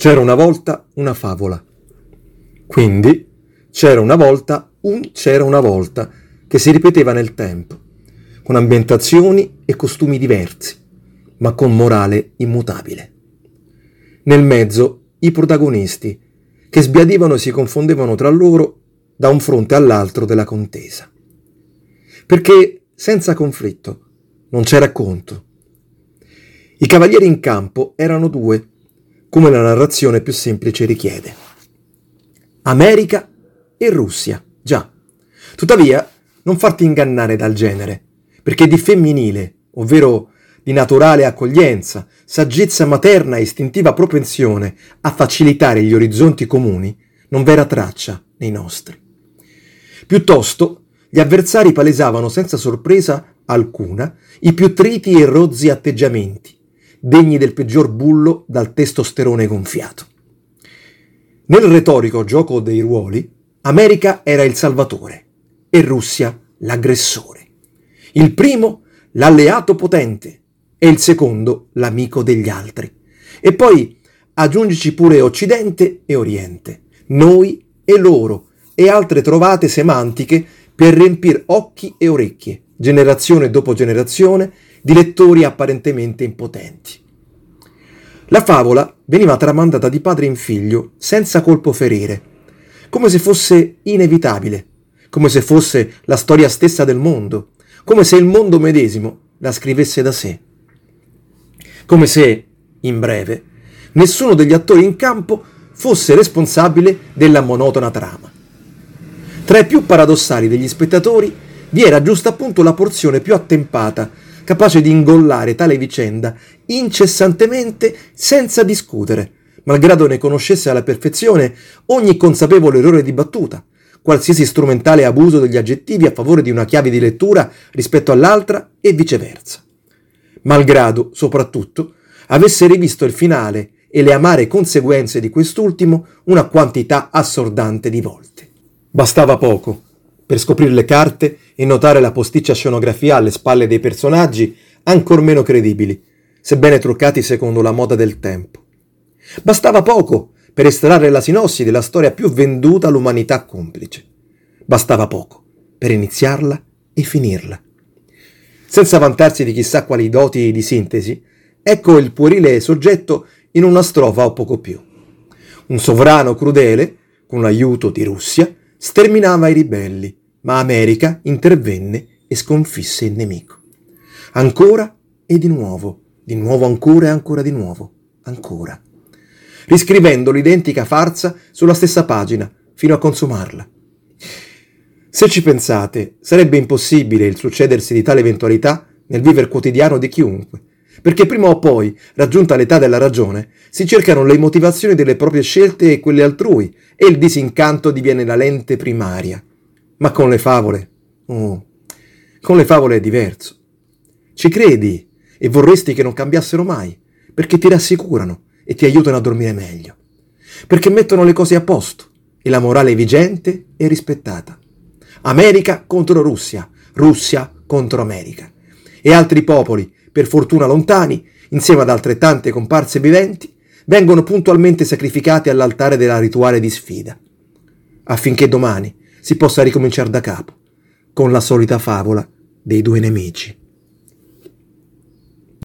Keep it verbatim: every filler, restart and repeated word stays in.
C'era una volta una favola. Quindi c'era una volta un c'era una volta che si ripeteva nel tempo, con ambientazioni e costumi diversi, ma con morale immutabile. Nel mezzo i protagonisti, che sbiadivano e si confondevano tra loro da un fronte all'altro della contesa. Perché senza conflitto non c'era conto. I cavalieri in campo erano due, come la narrazione più semplice richiede. America e Russia, già. Tuttavia, non farti ingannare dal genere, perché di femminile, ovvero di naturale accoglienza, saggezza materna e istintiva propensione a facilitare gli orizzonti comuni, non v'era traccia nei nostri. Piuttosto, gli avversari palesavano senza sorpresa alcuna i più triti e rozzi atteggiamenti, degni del peggior bullo dal testosterone gonfiato. Nel retorico gioco dei ruoli, America era il salvatore e Russia l'aggressore. Il primo l'alleato potente e il secondo l'amico degli altri. E poi aggiungici pure Occidente e Oriente, noi e loro e altre trovate semantiche per riempire occhi e orecchie, generazione dopo generazione, di lettori apparentemente impotenti. La favola veniva tramandata di padre in figlio senza colpo ferire, come se fosse inevitabile, come se fosse la storia stessa del mondo, come se il mondo medesimo la scrivesse da sé. Come se, in breve, nessuno degli attori in campo fosse responsabile della monotona trama. Tra i più paradossali degli spettatori vi era giustappunto la porzione più attempata, capace di ingollare tale vicenda incessantemente senza discutere, malgrado ne conoscesse alla perfezione ogni consapevole errore di battuta, qualsiasi strumentale abuso degli aggettivi a favore di una chiave di lettura rispetto all'altra e viceversa. Malgrado, soprattutto, avesse rivisto il finale e le amare conseguenze di quest'ultimo una quantità assordante di volte. Bastava poco per scoprire le carte e notare la posticcia scenografia alle spalle dei personaggi ancor meno credibili, sebbene truccati secondo la moda del tempo. Bastava poco per estrarre la sinossi della storia più venduta all'umanità complice. Bastava poco per iniziarla e finirla. Senza vantarsi di chissà quali doti di sintesi, ecco il puerile soggetto in una strofa o poco più. Un sovrano crudele, con l'aiuto di Russia, sterminava i ribelli, ma America intervenne e sconfisse il nemico. Ancora e di nuovo, di nuovo ancora e ancora di nuovo, ancora. Riscrivendo l'identica farsa sulla stessa pagina, fino a consumarla. Se ci pensate, sarebbe impossibile il succedersi di tale eventualità nel vivere quotidiano di chiunque, perché prima o poi, raggiunta l'età della ragione, si cercano le motivazioni delle proprie scelte e quelle altrui, e il disincanto diviene la lente primaria. Ma con le favole, oh, con le favole è diverso. Ci credi e vorresti che non cambiassero mai, perché ti rassicurano e ti aiutano a dormire meglio, perché mettono le cose a posto e la morale è vigente e rispettata. America contro Russia, Russia contro America, e altri popoli, per fortuna lontani, insieme ad altrettante comparse viventi, vengono puntualmente sacrificati all'altare della rituale di sfida, affinché domani si possa ricominciare da capo, con la solita favola dei due nemici.